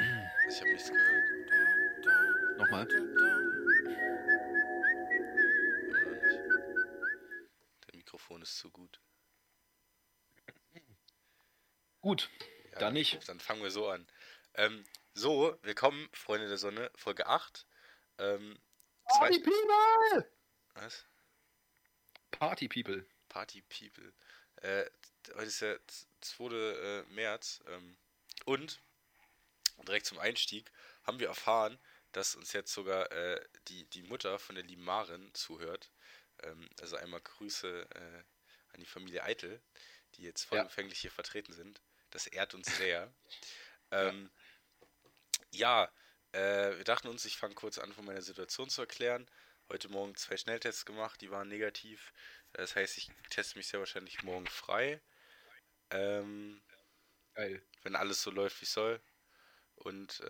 Ich habe nichts gehört. Nochmal. Der Mikrofon ist zu gut. Gut, ja, dann nicht. Dann fangen wir so an. So, willkommen, Freunde der Sonne, Folge 8. Party People! Was? Party People. Party People. Heute ist der 2. März. Und direkt zum Einstieg haben wir erfahren, dass uns jetzt sogar die Mutter von der lieben Maren zuhört. Also einmal Grüße an die Familie Eitel, die jetzt vollumfänglich hier vertreten sind. Das ehrt uns sehr. Wir dachten uns, ich fange kurz an, von meiner Situation zu erklären. Heute Morgen 2 Schnelltests gemacht, die waren negativ. Das heißt, ich teste mich sehr wahrscheinlich morgen frei. Geil. Wenn alles so läuft, wie es soll. Und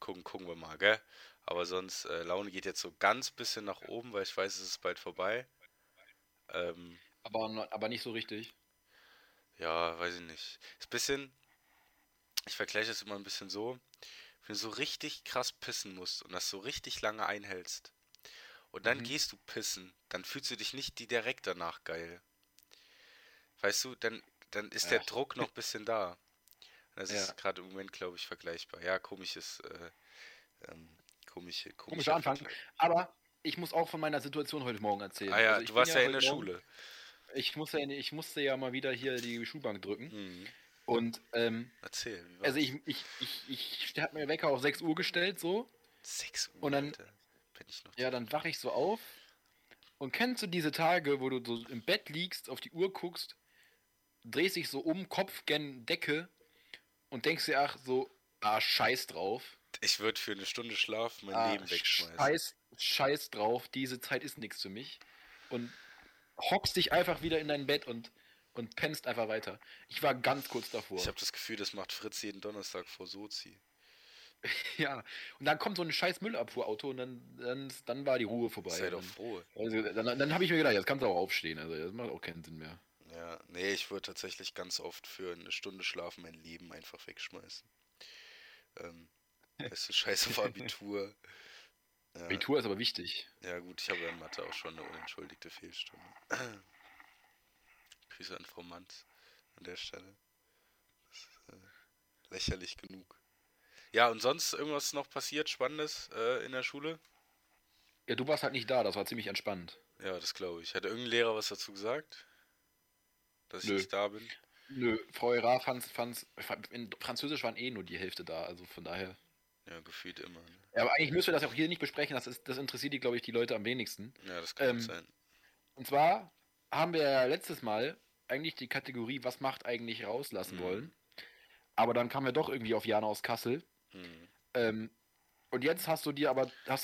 gucken wir mal, gell? Aber sonst, Laune geht jetzt so ganz bisschen nach oben, weil ich weiß, es ist bald vorbei. Aber nicht so richtig. Ja, weiß ich nicht. Ist bisschen, ich vergleiche es immer ein bisschen so, wenn du so richtig krass pissen musst und das so richtig lange einhältst und dann gehst du pissen, dann fühlst du dich nicht direkt danach geil. Weißt du, dann ist der Druck noch ein bisschen da. Das ist gerade im Moment, glaube ich, vergleichbar. Ja, komischer Anfang. Vergleich. Aber ich muss auch von meiner Situation heute Morgen erzählen. Ah ja, also du warst ja in der Schule. Ich musste ja mal wieder hier die Schulbank drücken. Mhm. Und, erzähl, wie war's? Also ich habe mir Wecker auf 6 Uhr gestellt, so. 6 Uhr? Und dann, Alter, bin ich noch. Ja, dann wache ich so auf. Und kennst du diese Tage, wo du so im Bett liegst, auf die Uhr guckst, drehst dich so um, Kopf gen Decke und denkst dir, scheiß drauf. Ich würde für eine Stunde Schlaf mein Leben wegschmeißen. Scheiß drauf, diese Zeit ist nichts für mich. Und hockst dich einfach wieder in dein Bett und pennst einfach weiter. Ich war ganz kurz davor. Ich habe das Gefühl, das macht Fritz jeden Donnerstag vor Sozi. Ja, und dann kommt so ein scheiß Müllabfuhrauto und dann war die Ruhe vorbei. Sei doch froh. Also, dann habe ich mir gedacht, jetzt kannst du auch aufstehen. Also das macht auch keinen Sinn mehr. Ja, nee, ich würde tatsächlich ganz oft für eine Stunde Schlaf mein Leben einfach wegschmeißen. Weißt du, scheiß auf Abitur. Ja. Abitur ist aber wichtig. Ja gut, ich habe ja in Mathe auch schon eine unentschuldigte Fehlstunde. Grüße an Frau Manz an der Stelle. Das ist lächerlich genug. Ja, und sonst irgendwas noch passiert, Spannendes in der Schule? Ja, du warst halt nicht da, das war ziemlich entspannt. Ja, das glaube ich. Hat irgendein Lehrer was dazu gesagt? Dass ich nicht da bin? Nö, Frau Hera fand's, in Französisch waren nur die Hälfte da, also von daher. Ja, gefühlt immer. Ne? Ja, aber eigentlich müssen wir das auch hier nicht besprechen, das interessiert, glaube ich, die Leute am wenigsten. Ja, das kann sein. Und zwar haben wir ja letztes Mal eigentlich die Kategorie, was macht eigentlich rauslassen wollen, aber dann kamen wir doch irgendwie auf Jana aus Kassel. Mhm. Und jetzt hast du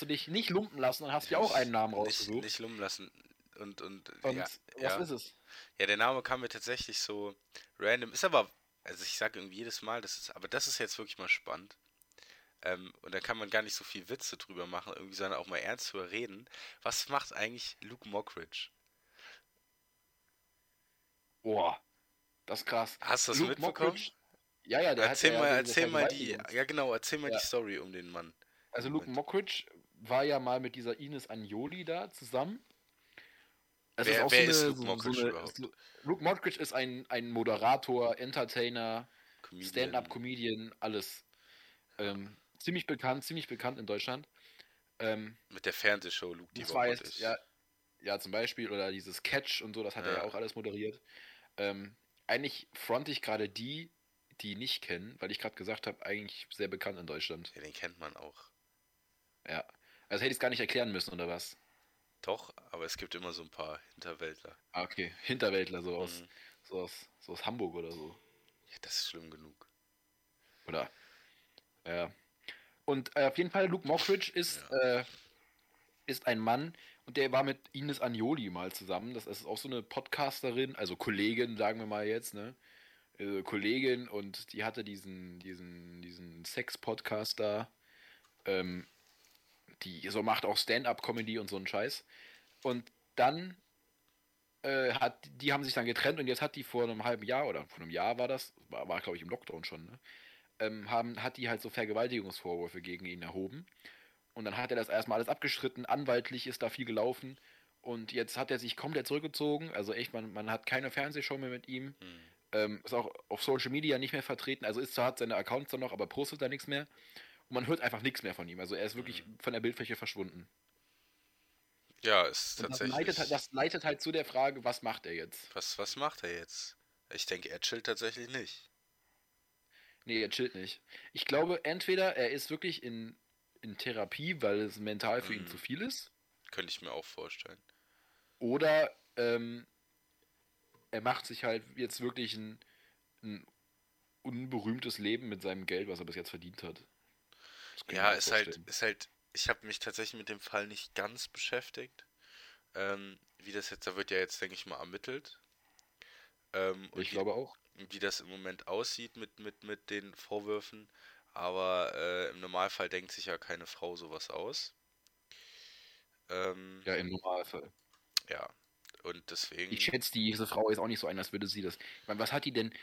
dich nicht lumpen lassen und hast dir auch einen Namen rausgesucht. Nicht lumpen lassen. Und was ist es? Ja, der Name kam mir tatsächlich so random. Ist aber, also ich sage irgendwie jedes Mal, das ist jetzt wirklich mal spannend. Und da kann man gar nicht so viel Witze drüber machen, irgendwie, sondern auch mal ernst drüber reden. Was macht eigentlich Luke Mockridge? Boah, das ist krass. Hast du das Luke mitbekommen? Mockridge, ja, der erzähl hat ja... Erzähl mal die Story um den Mann. Also Luke Mockridge war ja mal mit dieser Ines Anjoli da zusammen. Luke Mockridge ist ein Moderator, Entertainer, Comedian. Stand-up-Comedian, alles. Ziemlich bekannt in Deutschland. Mit der Fernsehshow Luke, die Woche ist. Ja, zum Beispiel, oder dieses Catch und so, das hat er ja auch alles moderiert. Eigentlich fronte ich gerade die nicht kennen, weil ich gerade gesagt habe, eigentlich sehr bekannt in Deutschland. Ja, den kennt man auch. Ja, also hätte ich es gar nicht erklären müssen, oder was? Doch, aber es gibt immer so ein paar Hinterwäldler. Ah, okay. Hinterwäldler, so aus Hamburg oder so. Ja, das ist schlimm genug. Oder? Ja. Und auf jeden Fall, Luke Mockridge ist ein Mann, und der war mit Ines Anjoli mal zusammen. Das ist auch so eine Podcasterin, also Kollegin, sagen wir mal jetzt, ne? Kollegin, und die hatte diesen Sex-Podcast da, die so macht auch Stand-up-Comedy und so einen Scheiß. Und dann haben sich dann getrennt, und jetzt hat die vor einem halben Jahr, oder vor einem Jahr war das, war glaube ich im Lockdown schon, ne? Hat die halt so Vergewaltigungsvorwürfe gegen ihn erhoben. Und dann hat er das erstmal alles abgestritten, anwaltlich ist da viel gelaufen. Und jetzt hat er sich komplett zurückgezogen. Also echt, man hat keine Fernsehshow mehr mit ihm. Ist auch auf Social Media nicht mehr vertreten. Also ist zwar, hat seine Accounts dann noch, aber postet da nichts mehr. Und man hört einfach nichts mehr von ihm. Also er ist wirklich von der Bildfläche verschwunden. Ja, ist tatsächlich. Das leitet halt zu der Frage, was macht er jetzt? Was macht er jetzt? Ich denke, er chillt tatsächlich nicht. Nee, er chillt nicht. Ich glaube, entweder er ist wirklich in Therapie, weil es mental für ihn zu viel ist. Könnte ich mir auch vorstellen. Oder er macht sich halt jetzt wirklich ein unberühmtes Leben mit seinem Geld, was er bis jetzt verdient hat. Ja, ist halt, ich habe mich tatsächlich mit dem Fall nicht ganz beschäftigt. Wie das jetzt, da wird ja jetzt, denke ich mal, ermittelt. Ich glaube auch. Wie das im Moment aussieht mit den Vorwürfen. Aber im Normalfall denkt sich ja keine Frau sowas aus. Ja, im Normalfall. Ja, und deswegen... Ich schätze, diese Frau ist auch nicht so ein, als würde sie das... Ich meine, was hat die denn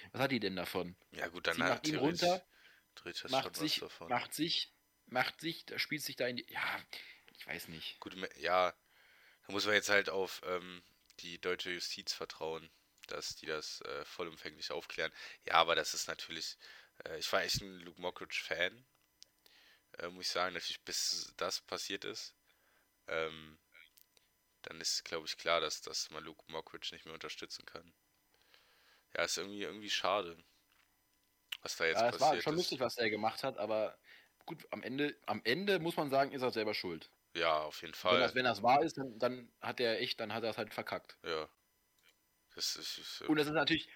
davon? Ja gut, dann sie macht ihn runter, spielt sich da in die... Ja, ich weiß nicht. Gut, ja, da muss man jetzt halt auf die deutsche Justiz vertrauen, dass die das vollumfänglich aufklären. Ja, aber das ist natürlich... ich war echt ein Luke Mockridge-Fan, muss ich sagen, natürlich bis das passiert ist. Dann ist, glaube ich, klar, dass man Luke Mockridge nicht mehr unterstützen kann. Ja, ist irgendwie schade, was da jetzt passiert ist. Ja, es war schon lustig, was er gemacht hat, aber gut, am Ende muss man sagen, ist er selber schuld. Ja, auf jeden Fall. Wenn das wahr ist, dann hat er es halt verkackt. Ja. Und das ist natürlich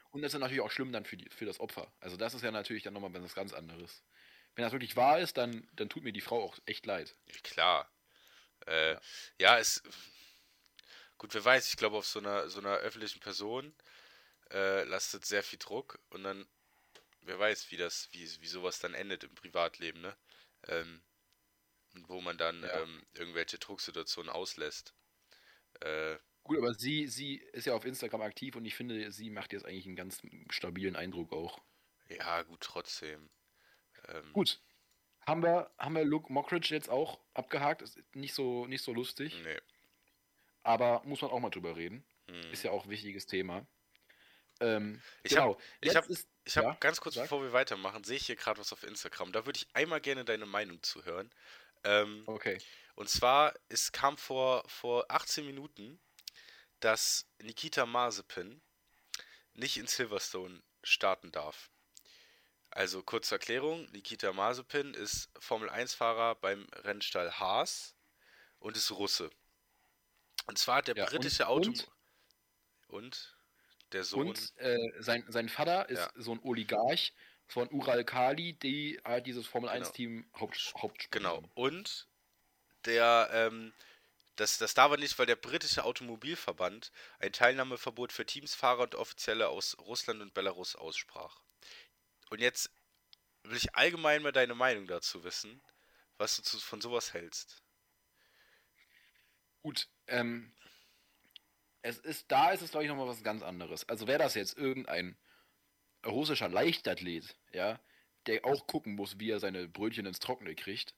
auch schlimm dann für das Opfer. Also das ist ja natürlich dann nochmal was ganz anderes. Wenn das wirklich wahr ist, dann tut mir die Frau auch echt leid. Klar. Ja, es... Gut, wer weiß, ich glaube, auf so einer öffentlichen Person lastet sehr viel Druck und dann, wer weiß, wie sowas dann endet im Privatleben, ne? Wo man dann irgendwelche Drucksituationen auslässt. Gut, aber sie ist ja auf Instagram aktiv und ich finde, sie macht jetzt eigentlich einen ganz stabilen Eindruck auch. Ja, gut, trotzdem. Gut. Haben wir Luke Mockridge jetzt auch abgehakt? Ist nicht so lustig. Nee. Aber muss man auch mal drüber reden. Ist ja auch ein wichtiges Thema. Bevor wir weitermachen, sehe ich hier gerade was auf Instagram. Da würde ich einmal gerne deine Meinung zu hören. Okay. Und zwar, es kam vor 18 Minuten, dass Nikita Mazepin nicht in Silverstone starten darf. Also kurz zur Erklärung, Nikita Mazepin ist Formel-1-Fahrer beim Rennstall Haas und ist Russe. Und zwar hat der britische der Sohn... Und sein Vater ist so ein Oligarch von Uralkali, die dieses Formel-1-Team Hauptsponsor. Genau, und der... Das darf er nicht, weil der britische Automobilverband ein Teilnahmeverbot für Teams, Fahrer und Offizielle aus Russland und Belarus aussprach. Und jetzt will ich allgemein mal deine Meinung dazu wissen, was du von sowas hältst. Gut, es ist glaube ich nochmal was ganz anderes. Also wäre das jetzt irgendein russischer Leichtathlet, ja, der auch gucken muss, wie er seine Brötchen ins Trockene kriegt,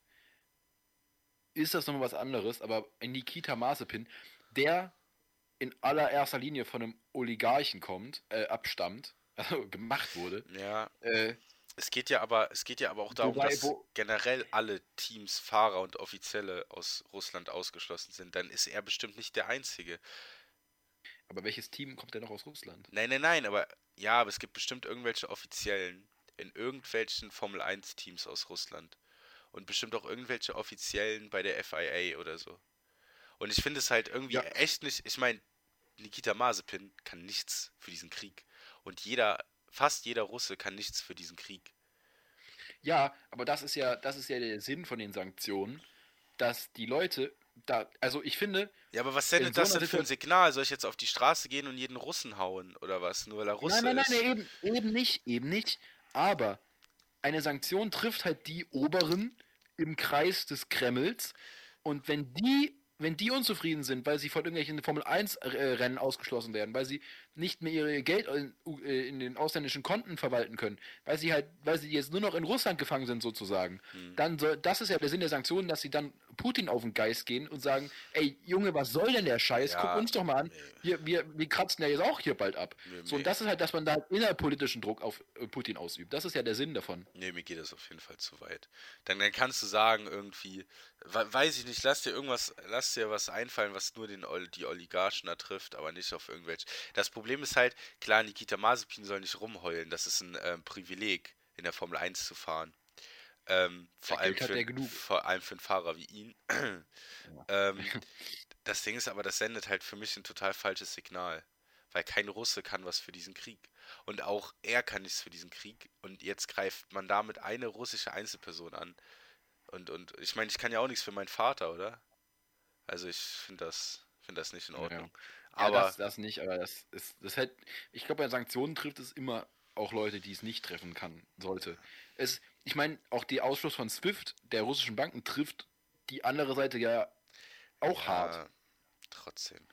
ist das nochmal was anderes, aber Nikita Mazepin, der in allererster Linie von einem Oligarchen abstammt, also gemacht wurde. Ja. Es geht ja aber auch darum, dass generell alle Teams, Fahrer und Offizielle aus Russland ausgeschlossen sind. Dann ist er bestimmt nicht der Einzige. Aber welches Team kommt denn noch aus Russland? Nein, aber es gibt bestimmt irgendwelche Offiziellen in irgendwelchen Formel-1-Teams aus Russland. Und bestimmt auch irgendwelche Offiziellen bei der FIA oder so. Und ich finde es halt irgendwie echt nicht... Ich meine, Nikita Mazepin kann nichts für diesen Krieg. Und fast jeder Russe kann nichts für diesen Krieg. Ja, aber das ist ja der Sinn von den Sanktionen, dass die Leute da... Also ich finde... Ja, aber was sendet das denn für ein Signal? Soll ich jetzt auf die Straße gehen und jeden Russen hauen oder was? Nur weil er Russe ist? Nein, eben nicht. Aber eine Sanktion trifft halt die Oberen im Kreis des Kremls und wenn die unzufrieden sind, weil sie von irgendwelchen Formel-1-Rennen ausgeschlossen werden, weil sie nicht mehr ihr Geld in den ausländischen Konten verwalten können, weil sie jetzt nur noch in Russland gefangen sind sozusagen, dann soll, das ist ja der Sinn der Sanktionen, dass sie dann Putin auf den Geist gehen und sagen, ey Junge, was soll denn der Scheiß, ja, guck uns doch mal an, wir kratzen ja jetzt auch hier bald ab. So, und das ist halt, dass man da innerpolitischen Druck auf Putin ausübt, das ist ja der Sinn davon. Nee, mir geht das auf jeden Fall zu weit. Dann kannst du sagen irgendwie, weiß ich nicht, lass dir was einfallen, was nur die Oligarchen da trifft, aber nicht auf irgendwelche. Das Problem ist halt, klar, Nikita Mazepin soll nicht rumheulen, das ist ein Privileg, in der Formel 1 zu fahren. Vor allem für einen Fahrer wie ihn. Das Ding ist aber, das sendet halt für mich ein total falsches Signal, weil kein Russe kann was für diesen Krieg. Und auch er kann nichts für diesen Krieg. Und jetzt greift man damit eine russische Einzelperson an. Und ich meine, ich kann ja auch nichts für meinen Vater, oder? Also ich finde das nicht in Ordnung. Ja. Aber ja, das nicht, aber das ist, das halt, ich glaube, bei Sanktionen trifft es immer auch Leute, die es nicht treffen kann, sollte. Ich meine, auch der Ausschluss von SWIFT, der russischen Banken, trifft die andere Seite ja auch hart. Trotzdem.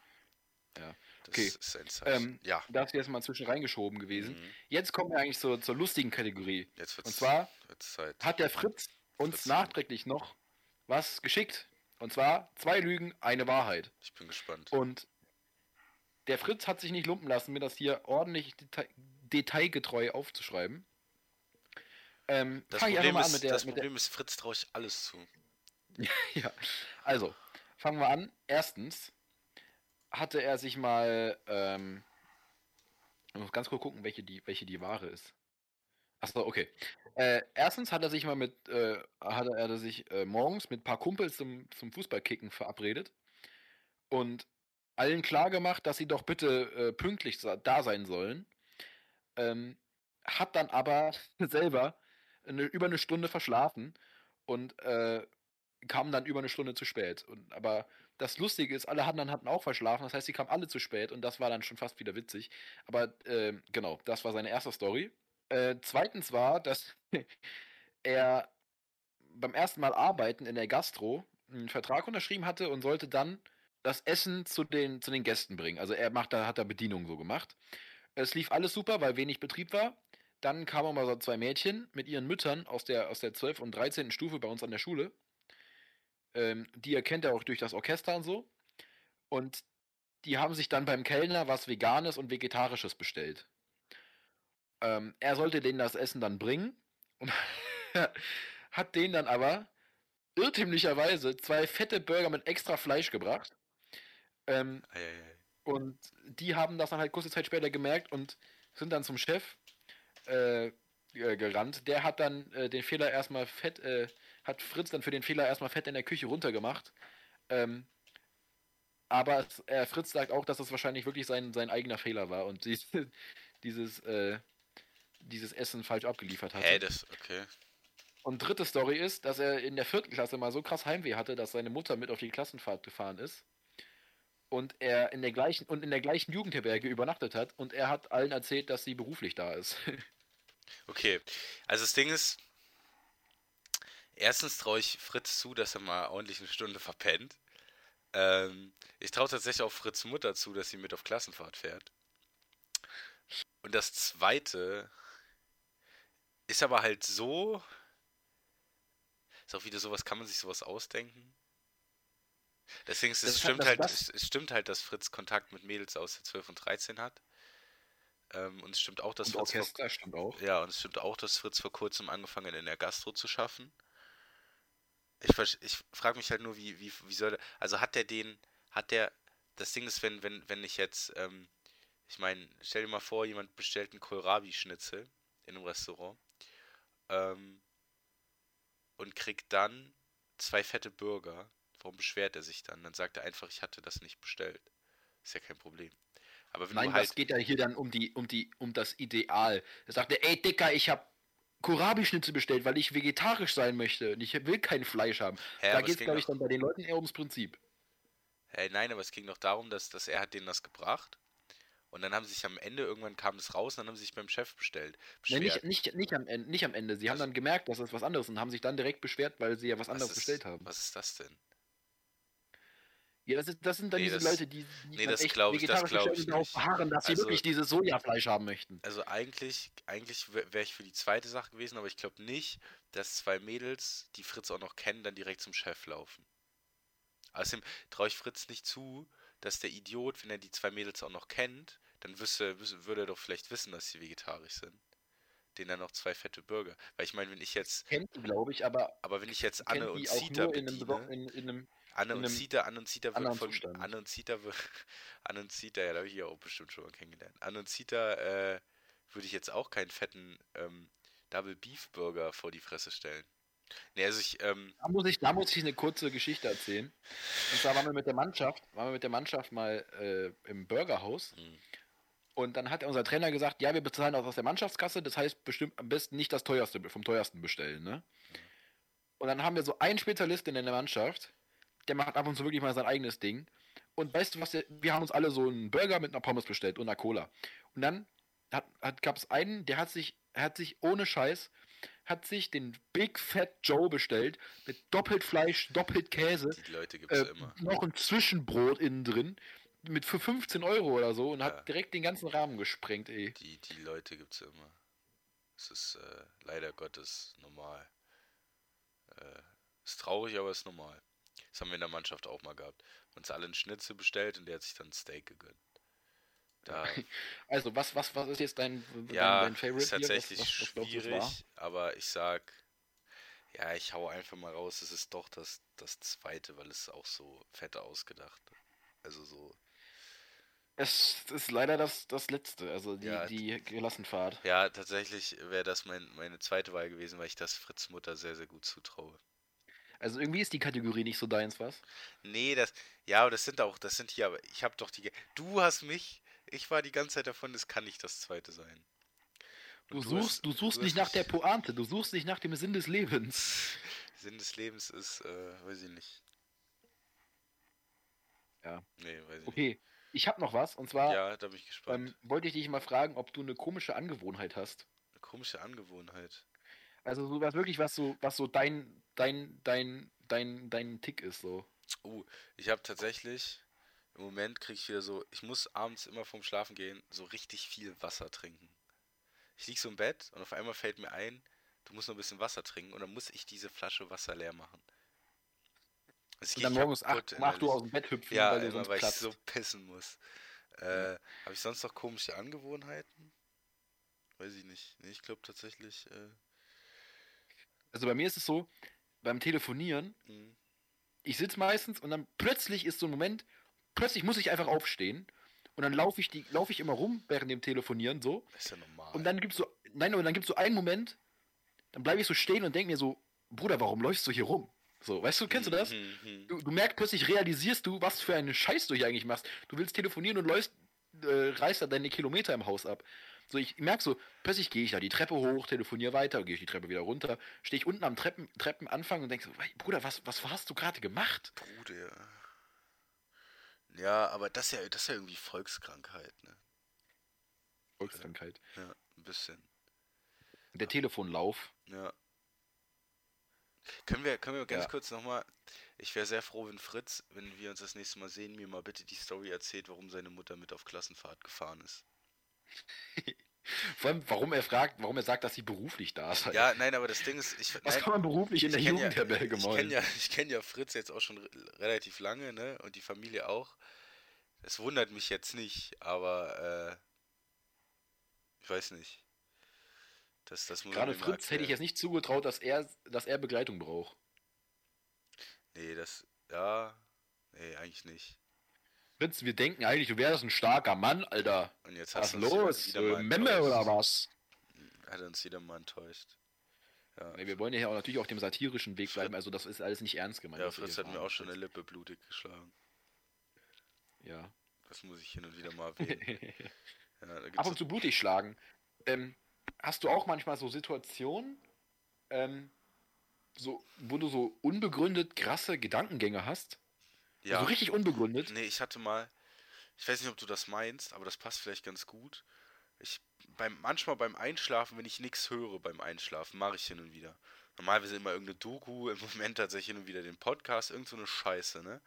Ja. Das ist ein ja. Da ist jetzt mal zwischen reingeschoben gewesen. Jetzt kommen wir eigentlich zur lustigen Kategorie. Jetzt wird's, und zwar hat der Fritz uns nachträglich noch was geschickt. Und zwar 2 Lügen, eine Wahrheit. Ich bin gespannt. Und der Fritz hat sich nicht lumpen lassen, mir das hier ordentlich detailgetreu aufzuschreiben. Das Problem ist, Fritz traue ich alles zu. Ja, also, fangen wir an. Erstens hatte er sich mal, ich muss ganz kurz gucken, welche die wahre ist. Achso, okay. Erstens hat er sich morgens mit ein paar Kumpels zum Fußballkicken verabredet und allen klargemacht, dass sie doch bitte pünktlich da sein sollen. Hat dann aber selber über eine Stunde verschlafen und kam dann über eine Stunde zu spät. Aber das Lustige ist, alle anderen hatten auch verschlafen, das heißt, sie kamen alle zu spät und das war dann schon fast wieder witzig. Aber genau, das war seine erste Story. Zweitens war, dass er beim ersten Mal arbeiten in der Gastro einen Vertrag unterschrieben hatte und sollte dann das Essen zu den Gästen bringen. Also hat er Bedienung so gemacht. Es lief alles super, weil wenig Betrieb war. Dann kamen mal so 2 Mädchen mit ihren Müttern aus der 12. und 13. Stufe bei uns an der Schule. Die erkennt er auch durch das Orchester und so. Und die haben sich dann beim Kellner was Veganes und Vegetarisches bestellt. Er sollte denen das Essen dann bringen und hat denen dann aber irrtümlicherweise 2 fette Burger mit extra Fleisch gebracht. Und die haben das dann halt kurze Zeit später gemerkt und sind dann zum Chef gerannt. Der hat dann Fritz dann für den Fehler erstmal fett in der Küche runtergemacht. Aber Fritz sagt auch, dass das wahrscheinlich wirklich sein eigener Fehler war und dieses Essen falsch abgeliefert hat. Okay. Und dritte Story ist, dass er in der 4. Klasse mal so krass Heimweh hatte, dass seine Mutter mit auf die Klassenfahrt gefahren ist und er in der gleichen Jugendherberge übernachtet hat und er hat allen erzählt, dass sie beruflich da ist. Okay, also das Ding ist, erstens traue ich Fritz zu, dass er mal ordentlich eine Stunde verpennt. Ich traue tatsächlich auch Fritz' Mutter zu, dass sie mit auf Klassenfahrt fährt. Und das Zweite ist aber halt so, ist auch wieder sowas, kann man sich sowas ausdenken? Deswegen ist es stimmt halt, dass Fritz Kontakt mit Mädels aus der 12 und 13 hat. Und es stimmt auch, dass Fritz vor kurzem angefangen hat, in der Gastro zu schaffen. Ich frage mich halt nur, wie soll der, also das Ding ist, wenn ich jetzt, ich meine, stell dir mal vor, jemand bestellt einen Kohlrabi-Schnitzel in einem Restaurant und kriegt dann 2 fette Burger. Warum beschwert er sich dann? Dann sagt er einfach, ich hatte das nicht bestellt. Ist ja kein Problem. Aber wenn nein, halt das geht ja hier dann um das Ideal. Da sagt er, ey Dicker, ich habe Kohlrabi-Schnitzel bestellt, weil ich vegetarisch sein möchte und ich will kein Fleisch haben. Da geht es, glaube ich, dann bei den Leuten eher ums Prinzip. Hey, nein, aber es ging doch darum, dass er hat denen das gebracht. Und dann haben sie sich am Ende, irgendwann kam es raus, und dann haben sie sich beim Chef beschwert. Nein, nicht am Ende. Sie haben dann gemerkt, dass das was anderes ist und haben sich dann direkt beschwert, weil sie ja was anderes bestellt haben. Was ist das denn? Ja, das sind dann diese Leute, die das echt vegetarisch darauf verharren, dass sie wirklich dieses Sojafleisch haben möchten. Also eigentlich wäre ich für die zweite Sache gewesen, aber ich glaube nicht, dass zwei Mädels, die Fritz auch noch kennen, dann direkt zum Chef laufen. Außerdem traue ich Fritz nicht zu, dass der Idiot, wenn er die zwei Mädels auch noch kennt, dann würde er doch vielleicht wissen, dass sie vegetarisch sind. Den dann noch zwei fette Burger. Weil ich meine, wenn ich jetzt... Kennt die, glaube ich, aber wenn ich jetzt Anne und Zita bediene... Anne und Zita, ja, da habe ich ja auch bestimmt schon mal kennengelernt. Anne und Zita würde ich jetzt auch keinen fetten Double Beef Burger vor die Fresse stellen. Nee, also da muss ich eine kurze Geschichte erzählen. Und zwar waren wir mit der Mannschaft mal im Burgerhaus. Mhm. Und dann hat unser Trainer gesagt, ja, wir bezahlen aus der Mannschaftskasse, das heißt bestimmt am besten nicht das Teuerste, vom Teuersten bestellen, ne? Mhm. Und dann haben wir so einen Spezialisten in der Mannschaft, der macht ab und zu wirklich mal sein eigenes Ding. Und weißt du was, wir haben uns alle so einen Burger mit einer Pommes bestellt und einer Cola. Und dann gab es einen, der hat sich ohne Scheiß, den Big Fat Joe bestellt, mit doppelt Fleisch, doppelt Käse. Die Leute gibt's immer. Noch ein Zwischenbrot innen drin, mit für 15 Euro oder so, und ja, hat direkt den ganzen Rahmen gesprengt, ey. Die Leute gibt's immer. Es ist leider Gottes normal. Ist traurig, aber ist normal. Das haben wir in der Mannschaft auch mal gehabt. Uns alle einen Schnitzel bestellt und der hat sich dann ein Steak gegönnt. Da also, was ist jetzt dein Favorite? Ist tatsächlich was schwierig, aber ich sag, ja, ich hau einfach mal raus, es ist doch das zweite, weil es auch so fett ausgedacht. Also so. Es ist leider das letzte, also die Gelassenfahrt. Ja, tatsächlich wäre das meine zweite Wahl gewesen, weil ich das Fritz Mutter sehr, sehr gut zutraue. Also irgendwie ist die Kategorie nicht so deins, was? Nee, aber aber ich hab doch du hast mich, ich war die ganze Zeit davon, das kann nicht das zweite sein. Und du suchst nicht nach der Pointe, du suchst nicht nach dem Sinn des Lebens. Sinn des Lebens ist, weiß ich nicht. Ja. Nee, weiß ich nicht. Okay, ich hab noch was, und zwar... Ja, da bin ich gespannt. Wollte ich dich mal fragen, ob du eine komische Angewohnheit hast. Eine komische Angewohnheit? Also so was dein Tick ist so. Ich habe tatsächlich im Moment kriege ich wieder so, ich muss abends immer vorm Schlafen gehen so richtig viel Wasser trinken. Ich lieg so im Bett und auf einmal fällt mir ein, du musst noch ein bisschen Wasser trinken, und dann muss ich diese Flasche Wasser leer machen. Also und dann morgens 8 Uhr aus dem Bett hüpfen, ja, weil immer, weil ich so pissen muss. Habe ich sonst noch komische Angewohnheiten? Weiß ich nicht. Nee, ich glaube tatsächlich also bei mir ist es so, beim Telefonieren, ich sitze meistens und dann plötzlich ist so ein Moment, plötzlich muss ich einfach aufstehen und dann laufe ich immer rum während dem Telefonieren so. Das ist ja normal. Und dann gibt's so, einen Moment, dann bleibe ich so stehen und denke mir so, Bruder, warum läufst du hier rum? So, weißt du, kennst du das? Du merkst plötzlich, realisierst du, was für einen Scheiß du hier eigentlich machst. Du willst telefonieren und reißt da deine Kilometer im Haus ab. So, ich merke so, plötzlich gehe ich da die Treppe hoch, telefoniere weiter, gehe ich die Treppe wieder runter, stehe ich unten am Treppenanfang und denke so, Bruder, was hast du gerade gemacht? Bruder, ja, aber das ist ja irgendwie Volkskrankheit, ne? Volkskrankheit? Ja, ein bisschen. Der Telefonlauf. Ja. Können wir ganz kurz nochmal, ich wäre sehr froh, wenn wir uns das nächste Mal sehen, mir mal bitte die Story erzählt, warum seine Mutter mit auf Klassenfahrt gefahren ist. Vor allem, warum er sagt, dass sie beruflich da ist. Halt. Ja, nein, aber das Ding ist... kann man beruflich in der Jugendherberge machen? Ich kenne ja Fritz jetzt auch schon relativ lange, ne? Und die Familie auch. Das wundert mich jetzt nicht, aber ich weiß nicht. Das muss gerade Fritz hätte ich jetzt nicht zugetraut, dass er Begleitung braucht. Nee, nee, eigentlich nicht. Fritz, wir denken eigentlich, du wärst ein starker Mann, Alter. Und jetzt hast was los? Memme oder was? Hat uns wieder mal enttäuscht. Ja. Nee, wir wollen ja auch natürlich auf dem satirischen Weg bleiben, also das ist alles nicht ernst gemeint. Ja, Fritz hat mir auch schon eine Lippe blutig geschlagen. Ja. Das muss ich hin und wieder mal erwähnen. Ja, ab und zu blutig schlagen. Hast du auch manchmal so Situationen, wo du so unbegründet krasse Gedankengänge hast? Ja. Also richtig unbegründet? Nee, ich hatte mal, ich weiß nicht, ob du das meinst, aber das passt vielleicht ganz gut. Manchmal beim Einschlafen, wenn ich nichts höre beim Einschlafen, mache ich hin und wieder. Normalerweise immer irgendeine Doku, im Moment tatsächlich hin und wieder den Podcast, irgend so eine Scheiße, ne?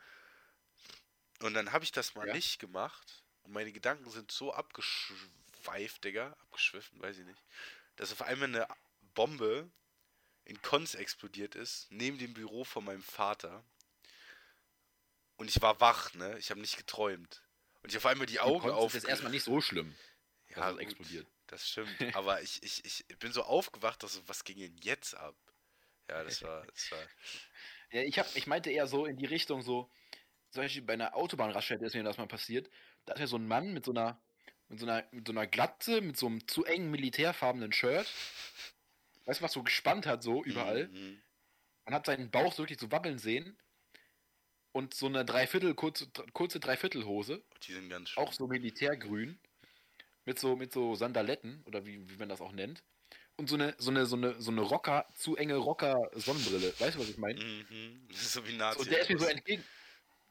Und dann habe ich das mal nicht gemacht. Und meine Gedanken sind so abgeschweift, Digga. Abgeschwiffen, weiß ich nicht. Dass auf einmal eine Bombe in Konz explodiert ist, neben dem Büro von meinem Vater. Und ich war wach, ne? Ich habe nicht geträumt. Und ich auf einmal die Augen auf. Das ist erstmal nicht so schlimm. Ja, das explodiert. Das stimmt. Aber ich bin so aufgewacht, dass so, was ging denn jetzt ab? Ja, das war. Ja, ich meinte eher so in die Richtung so, zum Beispiel bei einer Autobahnraststätte ist mir das mal passiert. Da ist ja so ein Mann mit so einer Glatze, mit so einem zu engen militärfarbenen Shirt. Weißt du, was so gespannt hat, so überall. Mhm. Man hat seinen Bauch so wirklich so wabbeln sehen. Und so eine kurze Dreiviertelhose. Die sind ganz schön. Auch so militärgrün. Mit so Sandaletten, oder wie man das auch nennt. Und so eine Rocker, zu enge Rocker-Sonnenbrille. Weißt du, was ich meine? Mhm. Das ist so wie Nazi. So, und der ist mir so entgegen.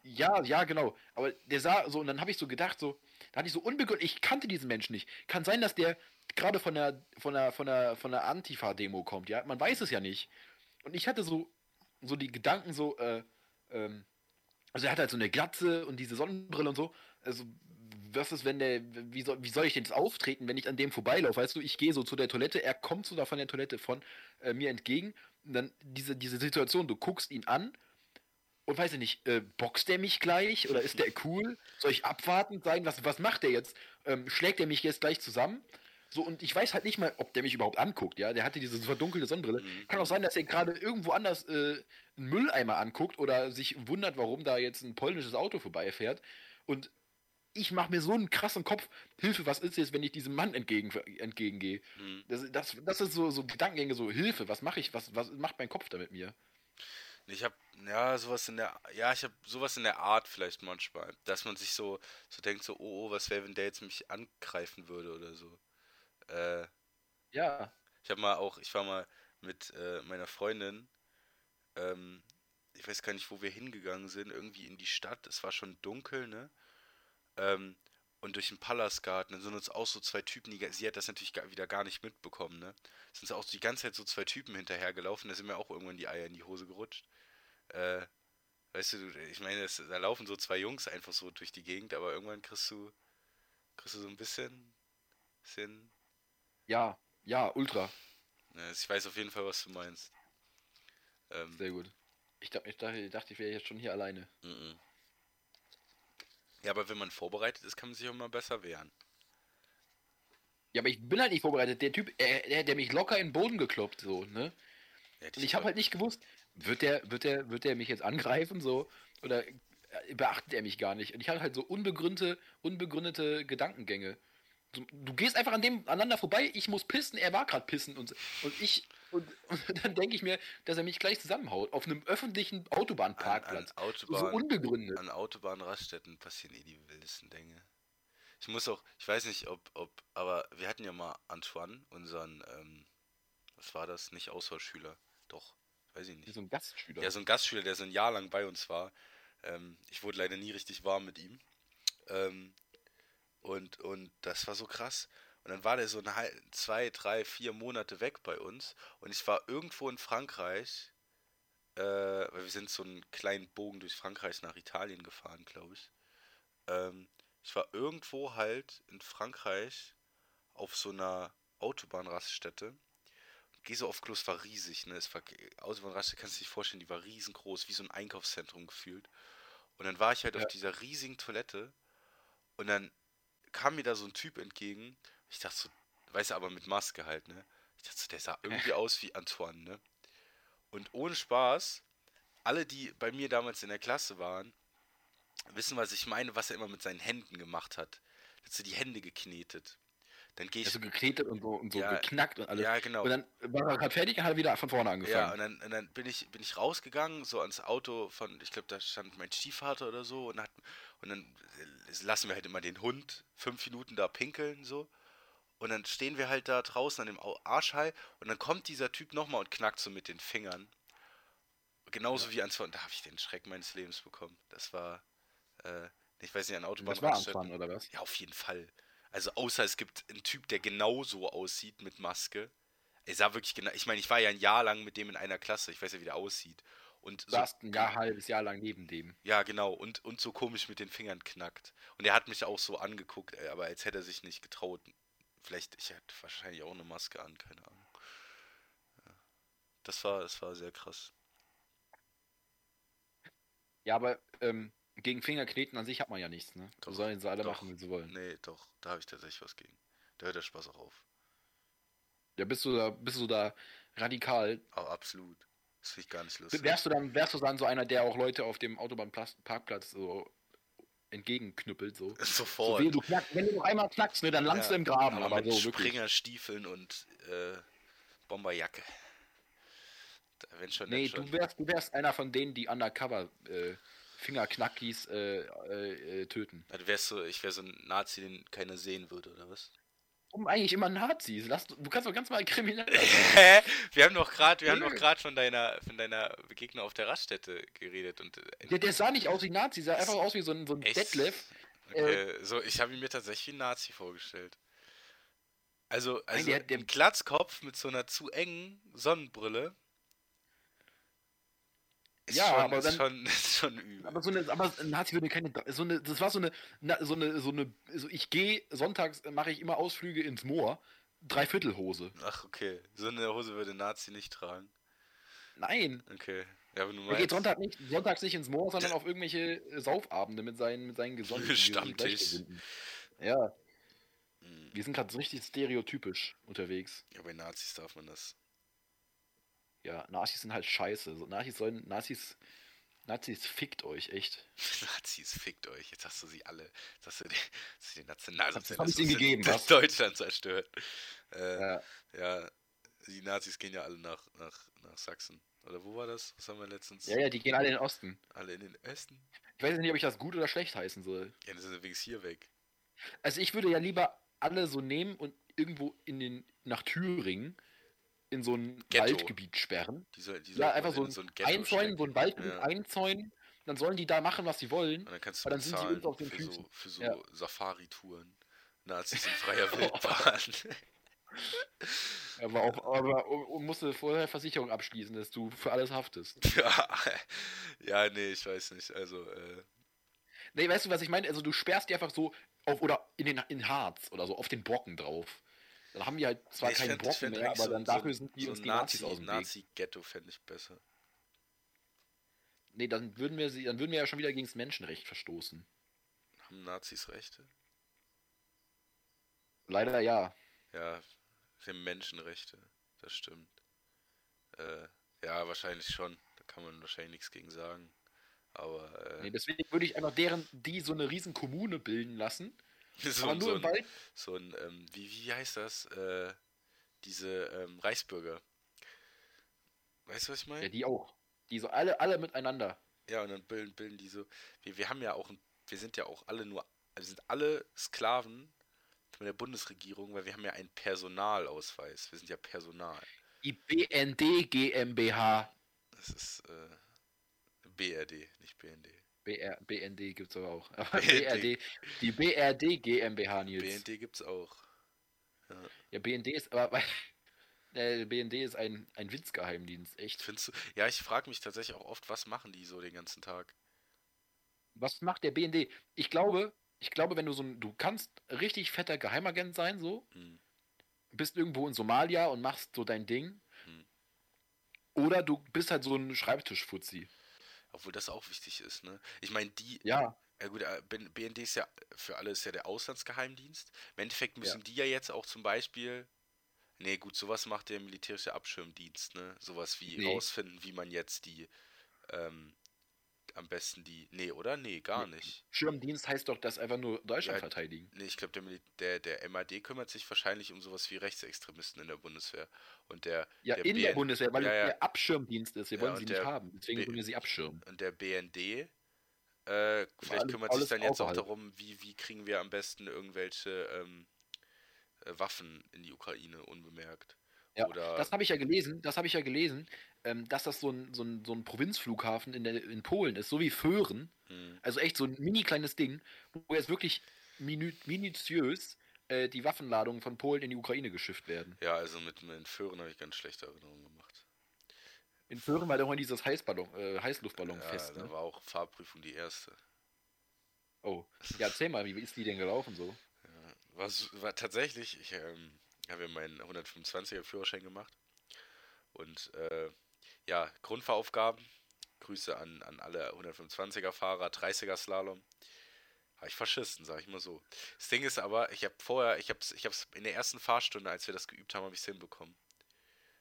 Ja, genau. Aber der sah so, und dann habe ich so gedacht, so, da hatte ich so unbegründet, ich kannte diesen Menschen nicht. Kann sein, dass der gerade von der Antifa-Demo kommt, ja? Man weiß es ja nicht. Und ich hatte so die Gedanken so, also er hat halt so eine Glatze und diese Sonnenbrille und so. Also, was ist, wenn wie soll ich denn jetzt auftreten, wenn ich an dem vorbeilaufe? Weißt du, ich gehe so zu der Toilette, er kommt so da von der Toilette mir entgegen. Und dann diese Situation, du guckst ihn an. Und weiß ich nicht, boxt der mich gleich? Oder ist der cool? Soll ich abwartend sein? Was macht der jetzt? Schlägt der mich jetzt gleich zusammen? So, und ich weiß halt nicht mal, ob der mich überhaupt anguckt, ja? Der hatte diese verdunkelte Sonnenbrille. Kann auch sein, dass er gerade irgendwo anders einen Mülleimer anguckt oder sich wundert, warum da jetzt ein polnisches Auto vorbeifährt. Und ich mache mir so einen krassen Kopf. Hilfe, was ist jetzt, wenn ich diesem Mann entgegengehe? Das ist so Gedankengänge, so Hilfe, was mache ich? Was macht mein Kopf da mit mir? Ich habe sowas in der Art vielleicht manchmal, dass man sich so denkt, so, oh, was wäre, wenn der jetzt mich angreifen würde oder so. Ja. Ich war mal mit meiner Freundin, ich weiß gar nicht, wo wir hingegangen sind, irgendwie in die Stadt, es war schon dunkel, ne? Und durch den Palastgarten, dann sind uns auch so zwei Typen, sie hat das natürlich wieder gar nicht mitbekommen, ne? Sind uns auch die ganze Zeit so zwei Typen hinterhergelaufen, da sind mir auch irgendwann die Eier in die Hose gerutscht. Weißt du, ich meine, da laufen so zwei Jungs einfach so durch die Gegend, aber irgendwann kriegst du so ein bisschen... Ja, ultra. Ich weiß auf jeden Fall, was du meinst. Sehr gut. Ich dachte, ich wäre jetzt schon hier alleine. Mhm. Ja, aber wenn man vorbereitet ist, kann man sich auch mal besser wehren. Ja, aber ich bin halt nicht vorbereitet. Der Typ, der hätte mich locker in den Boden gekloppt, so, ne? Ja, und ich habe halt nicht gewusst, wird der mich jetzt angreifen, so? Oder beachtet er mich gar nicht? Und ich hatte halt so unbegründete Gedankengänge. Du gehst einfach aneinander vorbei, ich muss pissen, er war gerade pissen. Und dann denke ich mir, dass er mich gleich zusammenhaut. Auf einem öffentlichen Autobahnparkplatz. So unbegründet. An Autobahnraststätten passieren die wildesten Dinge. Ich weiß nicht, aber wir hatten ja mal Antoine, unseren, was war das? Nicht Austauschschüler. Doch, weiß ich nicht. So ein Gastschüler. Ja, so ein Gastschüler, der so ein Jahr lang bei uns war. Ich wurde leider nie richtig warm mit ihm. Und das war so krass. Und dann war der so 2, 3, 4 Monate weg bei uns. Und ich war irgendwo in Frankreich, weil wir sind so einen kleinen Bogen durch Frankreich nach Italien gefahren, glaube ich. Ich war irgendwo halt in Frankreich auf so einer Autobahnraststätte. Geh so auf Klo, es war riesig, ne? Autobahnraststätte, kannst du dir nicht vorstellen, die war riesengroß, wie so ein Einkaufszentrum gefühlt. Und dann war ich halt auf dieser riesigen Toilette und dann kam mir da so ein Typ entgegen. Ich dachte so, weißt du, aber mit Maske halt, ne? Ich dachte so, der sah irgendwie aus wie Antoine, ne? Und ohne Spaß, alle, die bei mir damals in der Klasse waren, wissen, was ich meine, was er immer mit seinen Händen gemacht hat. Er hat so die Hände geknetet. Dann gehe ich... Also geknetet und so ja, geknackt und alles. Ja, genau. Und dann war er gerade fertig und hat wieder von vorne angefangen. Ja, und dann bin ich rausgegangen, so ans Auto von, ich glaube, da stand mein Stiefvater oder so und dann lassen wir halt immer den Hund 5 Minuten da pinkeln, so. Und dann stehen wir halt da draußen an dem Arschhai und dann kommt dieser Typ nochmal und knackt so mit den Fingern. Genauso wie ans... Und da habe ich den Schreck meines Lebens bekommen. Das war... ich weiß nicht, an Autobahnraststätten. Das war Anfang, oder was? Ja, auf jeden Fall. Also außer es gibt einen Typ, der genauso aussieht mit Maske. Er sah wirklich genau... Ich meine, ich war ja ein Jahr lang mit dem in einer Klasse. Ich weiß ja, wie der aussieht. und saß so, ein halbes Jahr lang neben dem. Ja, genau. Und so komisch mit den Fingern knackt. Und er hat mich auch so angeguckt, aber als hätte er sich nicht getraut. Vielleicht, ich hätte wahrscheinlich auch eine Maske an, keine Ahnung. Das war sehr krass. Ja, aber gegen Fingerkneten an sich hat man ja nichts, ne? Doch, so sollen sie alle machen, wenn sie wollen. Nee, doch, da habe ich tatsächlich was gegen. Da hört der Spaß auch auf. Ja, bist du da radikal? Oh, absolut. Das finde ich gar nicht lustig. Wärst du dann so einer, der auch Leute auf dem Autobahnparkplatz so entgegenknüppelt, so? Sofort. So, wenn du noch einmal knackst, ne, dann langst du im Graben. Aber mit so, Springerstiefeln und Bomberjacke. Wenn schon, nee, schon. Du wärst einer von denen, die undercover Fingerknackis töten. Also ich wäre so ein Nazi, den keiner sehen würde, oder was? Warum eigentlich immer Nazis? Du kannst doch ganz mal kriminell. Wir haben doch gerade von deiner Begegnung auf der Raststätte geredet. Und der sah nicht aus wie Nazi, sah einfach aus wie so ein Detlef. Okay. Ich habe ihn mir tatsächlich wie einen Nazi vorgestellt. Also nein, ein Glatzkopf mit so einer zu engen Sonnenbrille. Ist schon übel. Aber Nazi würde keine. Ich gehe sonntags, mache ich immer Ausflüge ins Moor. Dreiviertelhose. Ach, okay. So eine Hose würde Nazi nicht tragen. Nein. Okay. Ja, aber er geht sonntags nicht ins Moor, sondern auf irgendwelche Saufabende mit seinen Gesonnten. Stammtisch. Ja. Hm. Wir sind gerade so richtig stereotypisch unterwegs. Ja, bei Nazis darf man das. Ja, Nazis sind halt scheiße. Nazis fickt euch, echt. Nazis fickt euch. Jetzt hast du sie alle. Jetzt hast du den Nationalsozialismus in Deutschland zerstört. Ja, die Nazis gehen ja alle nach Sachsen. Oder wo war das? Was haben wir letztens? Ja, die gehen alle in den Osten. Alle in den Osten? Ich weiß nicht, ob ich das gut oder schlecht heißen soll. Ja, das ist übrigens hier weg. Also ich würde ja lieber alle so nehmen und irgendwo nach Thüringen in so ein Ghetto. Waldgebiet sperren. Einfach so ein Wald einzäunen, dann sollen die da machen, was sie wollen. Und dann kannst du dann sind sie uns auf den Füßen. Für so Safari-Touren. Nazis in freier Wildbahn. aber musst du vorher Versicherung abschließen, dass du für alles haftest. Ja, nee, ich weiß nicht. Also, nee, weißt du, was ich meine? Also du sperrst die einfach so auf, oder in Harz oder so, auf den Brocken drauf. Dann haben die halt zwar keinen Brocken mehr, aber dann dafür sind die uns die Nazis aus dem Weg. Nazi-Ghetto fände ich besser. Nee, dann würden wir ja schon wieder gegen das Menschenrecht verstoßen. Haben Nazis Rechte? Leider ja. Ja, sie haben Menschenrechte, das stimmt. Ja, wahrscheinlich schon. Da kann man wahrscheinlich nichts gegen sagen. Aber nee, deswegen würde ich einfach die so eine riesen Kommune bilden lassen. Wie heißt das? Diese Reichsbürger. Weißt du, was ich meine? Ja, die auch. Die so alle miteinander. Ja, und dann bilden die so. Wir sind alle Sklaven von der Bundesregierung, weil wir haben ja einen Personalausweis. Wir sind ja Personal. Die BND GmbH. Das ist BRD, nicht BND. BND gibt's aber auch. Aber BRD, die BRD GmbH, Nils. BND gibt's auch. Ja, BND ist aber BND ist ein Witzgeheimdienst, echt. Findest du? Ja, ich frage mich tatsächlich auch oft, was machen die so den ganzen Tag? Was macht der BND? Ich glaube, wenn du du kannst richtig fetter Geheimagent sein, so. Bist irgendwo in Somalia und machst so dein Ding. Oder du bist halt so ein Schreibtischfuzzi. Obwohl das auch wichtig ist, ne? Ich meine, BND ist ja für alle ist ja der Auslandsgeheimdienst. Im Endeffekt müssen die ja jetzt auch zum Beispiel, nee gut, sowas macht der militärische Abschirmdienst, ne? Sowas wie rausfinden, wie man jetzt die, am besten die, nee, oder? Nee, gar nicht. Schirmdienst heißt doch, dass einfach nur Deutschland verteidigen. Nee, ich glaube, der MAD kümmert sich wahrscheinlich um sowas wie Rechtsextremisten in der Bundeswehr. Und der Bundeswehr, weil der Abschirmdienst ist. Wir wollen sie nicht haben, deswegen wollen wir sie abschirmen. Und der BND, vielleicht kümmert sich dann jetzt auch darum, wie kriegen wir am besten irgendwelche Waffen in die Ukraine unbemerkt. Ja, das habe ich ja gelesen, dass das so ein Provinzflughafen in Polen ist, so wie Föhren, also echt so ein mini kleines Ding, wo jetzt wirklich minutiös die Waffenladungen von Polen in die Ukraine geschifft werden. Ja, also mit Föhren habe ich ganz schlechte Erinnerungen gemacht. In Föhren war doch mal dieses Heißluftballonfest. Ja, ne? Da war auch Fahrprüfung die erste. Oh, ja, erzähl mal, wie ist die denn gelaufen so? Ja, war tatsächlich, ich habe ja meinen 125er Führerschein gemacht und ja, Grundfahraufgaben, Grüße an alle 125er Fahrer, 30er Slalom. Habe ich verschissen, sage ich mal so. Das Ding ist aber, ich habe es in der ersten Fahrstunde, als wir das geübt haben, habe ich es hinbekommen.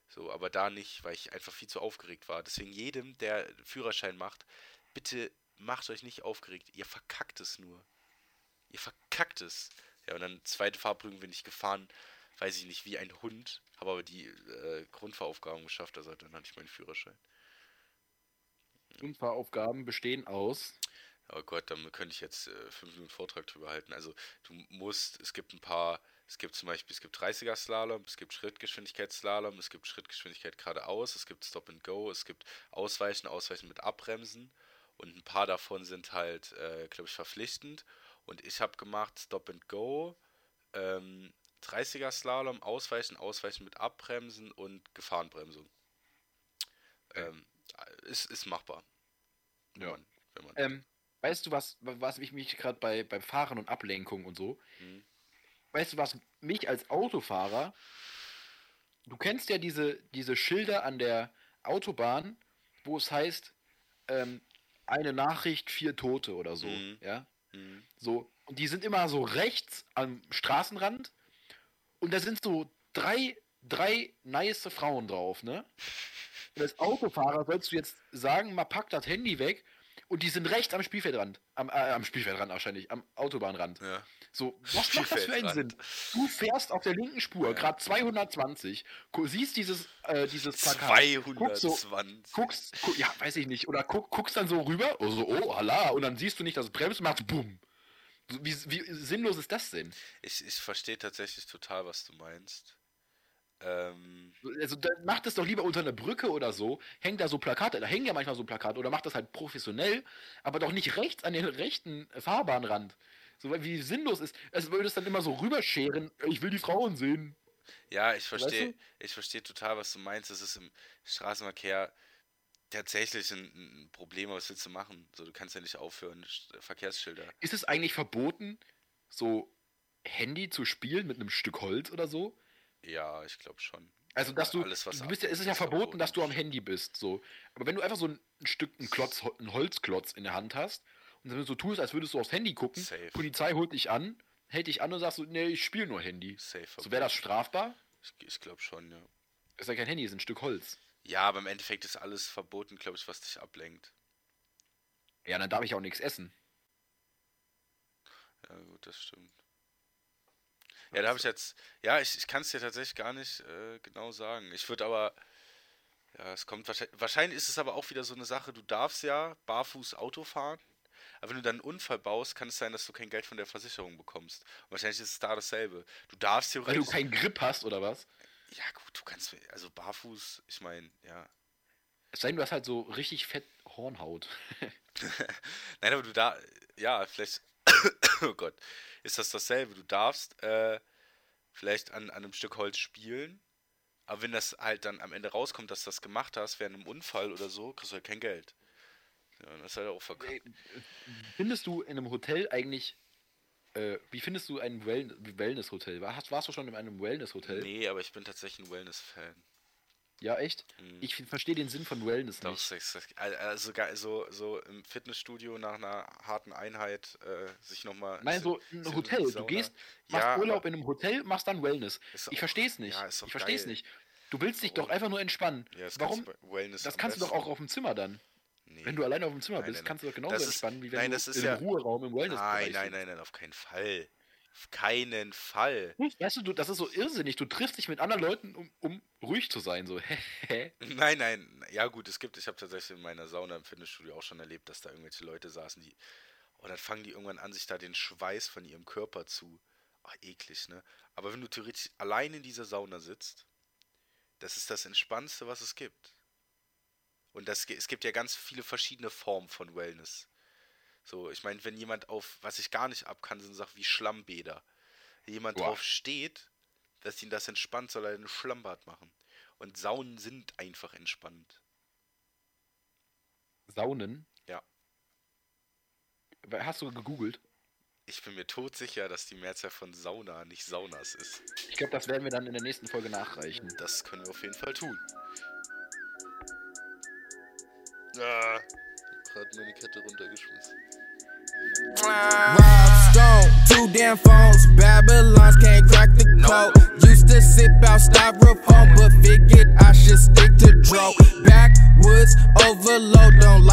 So, aber da nicht, weil ich einfach viel zu aufgeregt war. Deswegen jedem, der Führerschein macht, bitte macht euch nicht aufgeregt. Ihr verkackt es nur. Ihr verkackt es. Ja, und dann zweite Fahrprüfung bin ich gefahren, weiß ich nicht, wie ein Hund. Habe aber die Grundfahraufgaben geschafft, also dann hatte ich meinen Führerschein. Grundfahraufgaben bestehen aus... Oh Gott, da könnte ich jetzt 5 Minuten Vortrag drüber halten. Also du musst, es gibt 30er Slalom, es gibt Schrittgeschwindigkeitsslalom, es gibt Schrittgeschwindigkeit geradeaus, es gibt Stop and Go, es gibt Ausweichen mit Abbremsen und ein paar davon sind halt, glaube ich, verpflichtend. Und ich habe gemacht Stop and Go, 30er Slalom, Ausweichen mit Abbremsen und Gefahrenbremsung. Ist machbar. Ja. Wenn man weißt du, was mich gerade bei Fahren und Ablenkung und so, weißt du, was mich als Autofahrer, du kennst ja diese Schilder an der Autobahn, wo es heißt, eine Nachricht, 4 Tote oder so, ja? So, und die sind immer so rechts am Straßenrand und da sind so drei nice Frauen drauf, ne? Und als Autofahrer sollst du jetzt sagen, mal pack das Handy weg. Und die sind rechts am Spielfeldrand. Am Spielfeldrand wahrscheinlich, am Autobahnrand. Ja. So, was macht das für einen Sinn? Du fährst auf der linken Spur, ja. Gerade 220, siehst dieses Plakat. 220. Guckst, ja, weiß ich nicht. Oder guckst dann so rüber, so, oh, Allah, und dann siehst du nicht, dass es bremst und machst bumm. So, wie sinnlos ist das denn? Ich verstehe tatsächlich total, was du meinst. Also dann macht es doch lieber unter einer Brücke oder so, hängt da so Plakate, da hängen ja manchmal so Plakate oder macht das halt professionell, aber doch nicht rechts an den rechten Fahrbahnrand. So wie sinnlos ist, als würde es dann immer so rüberscheren, ich will die Frauen sehen. Ja, ich verstehe total, was du meinst. Das ist im Straßenverkehr tatsächlich ein Problem, aber was willst du machen? So, du kannst ja nicht aufhören, Verkehrsschilder. Ist es eigentlich verboten, so Handy zu spielen mit einem Stück Holz oder so? Ja, ich glaube schon. Also, dass du, alles, was du bist ja, es ist ja verboten, dass du am Handy bist, so. Aber wenn du einfach so einen Holzklotz in der Hand hast und dann so tust, als würdest du aufs Handy gucken, safe. Polizei hält dich an und sagst so, nee, ich spiele nur Handy. Safe. So, wäre das strafbar? Ich glaube schon, ja. Ist ja kein Handy, ist ein Stück Holz. Ja, aber im Endeffekt ist alles verboten, glaube ich, was dich ablenkt. Ja, dann darf ich auch nichts essen. Ja, gut, das stimmt. Ja, da habe ich jetzt. Ja, ich kann es dir tatsächlich gar nicht genau sagen. Ich würde aber. Ja, es kommt wahrscheinlich. Wahrscheinlich ist es aber auch wieder so eine Sache, du darfst ja barfuß Auto fahren, aber wenn du dann einen Unfall baust, kann es sein, dass du kein Geld von der Versicherung bekommst. Und wahrscheinlich ist es da dasselbe. Du darfst theoretisch. Weil du keinen Grip hast, oder was? Ja, gut, du kannst. Also barfuß, ich meine, ja. Es sei denn, du hast halt so richtig fett Hornhaut. Nein, aber du da. Ja, vielleicht. Oh Gott, ist das dasselbe? Du darfst vielleicht an einem Stück Holz spielen, aber wenn das halt dann am Ende rauskommt, dass du das gemacht hast, während einem Unfall oder so, kriegst du halt kein Geld. Ja, das ist halt auch verkackt. Findest du in einem Hotel eigentlich, wie findest du ein Wellness-Hotel? Warst du schon in einem Wellness-Hotel? Nee, aber ich bin tatsächlich ein Wellness-Fan. Ja, echt? Mhm. Ich verstehe den Sinn von Wellness nicht. Doch, also so im Fitnessstudio nach einer harten Einheit sich nochmal... Nein, so ein Hotel. Du gehst, machst ja, Urlaub in einem Hotel, machst dann Wellness. Ich verstehe es nicht. Ja, ich verstehe es nicht. Du willst dich doch einfach nur entspannen. Ja, warum? Das kannst du doch auch auf dem Zimmer dann. Nee. Wenn du alleine auf dem Zimmer bist, kannst du doch genauso entspannen, wie wenn du im Ruheraum im Wellness-Bereich bist. Nein, auf keinen Fall. Auf keinen Fall. Weißt du, das ist so irrsinnig. Du triffst dich mit anderen Leuten, um ruhig zu sein. So. Nein. Ja gut, ich habe tatsächlich in meiner Sauna im Fitnessstudio auch schon erlebt, dass da irgendwelche Leute saßen, die... Und dann fangen die irgendwann an, sich da den Schweiß von ihrem Körper zu... Ach, eklig, ne? Aber wenn du theoretisch allein in dieser Sauna sitzt, das ist das Entspannendste, was es gibt. Und es gibt ja ganz viele verschiedene Formen von Wellness. So, ich meine, wenn jemand auf, was ich gar nicht ab kann, sind Sachen wie Schlammbäder. Wenn jemand drauf steht, dass ihn das entspannt, soll er einen Schlammbad machen. Und Saunen sind einfach entspannend. Saunen? Ja. Hast du gegoogelt? Ich bin mir todsicher, dass die Mehrzahl von Sauna nicht Saunas ist. Ich glaube, das werden wir dann in der nächsten Folge nachreichen. Das können wir auf jeden Fall tun. Ah, ich hab grad meine Kette runtergeschmissen. Rob Stone, two damn phones, Babylons can't crack the code. Used to sip out styrofoam, but figured I should stick to dro. Backwoods overload, don't like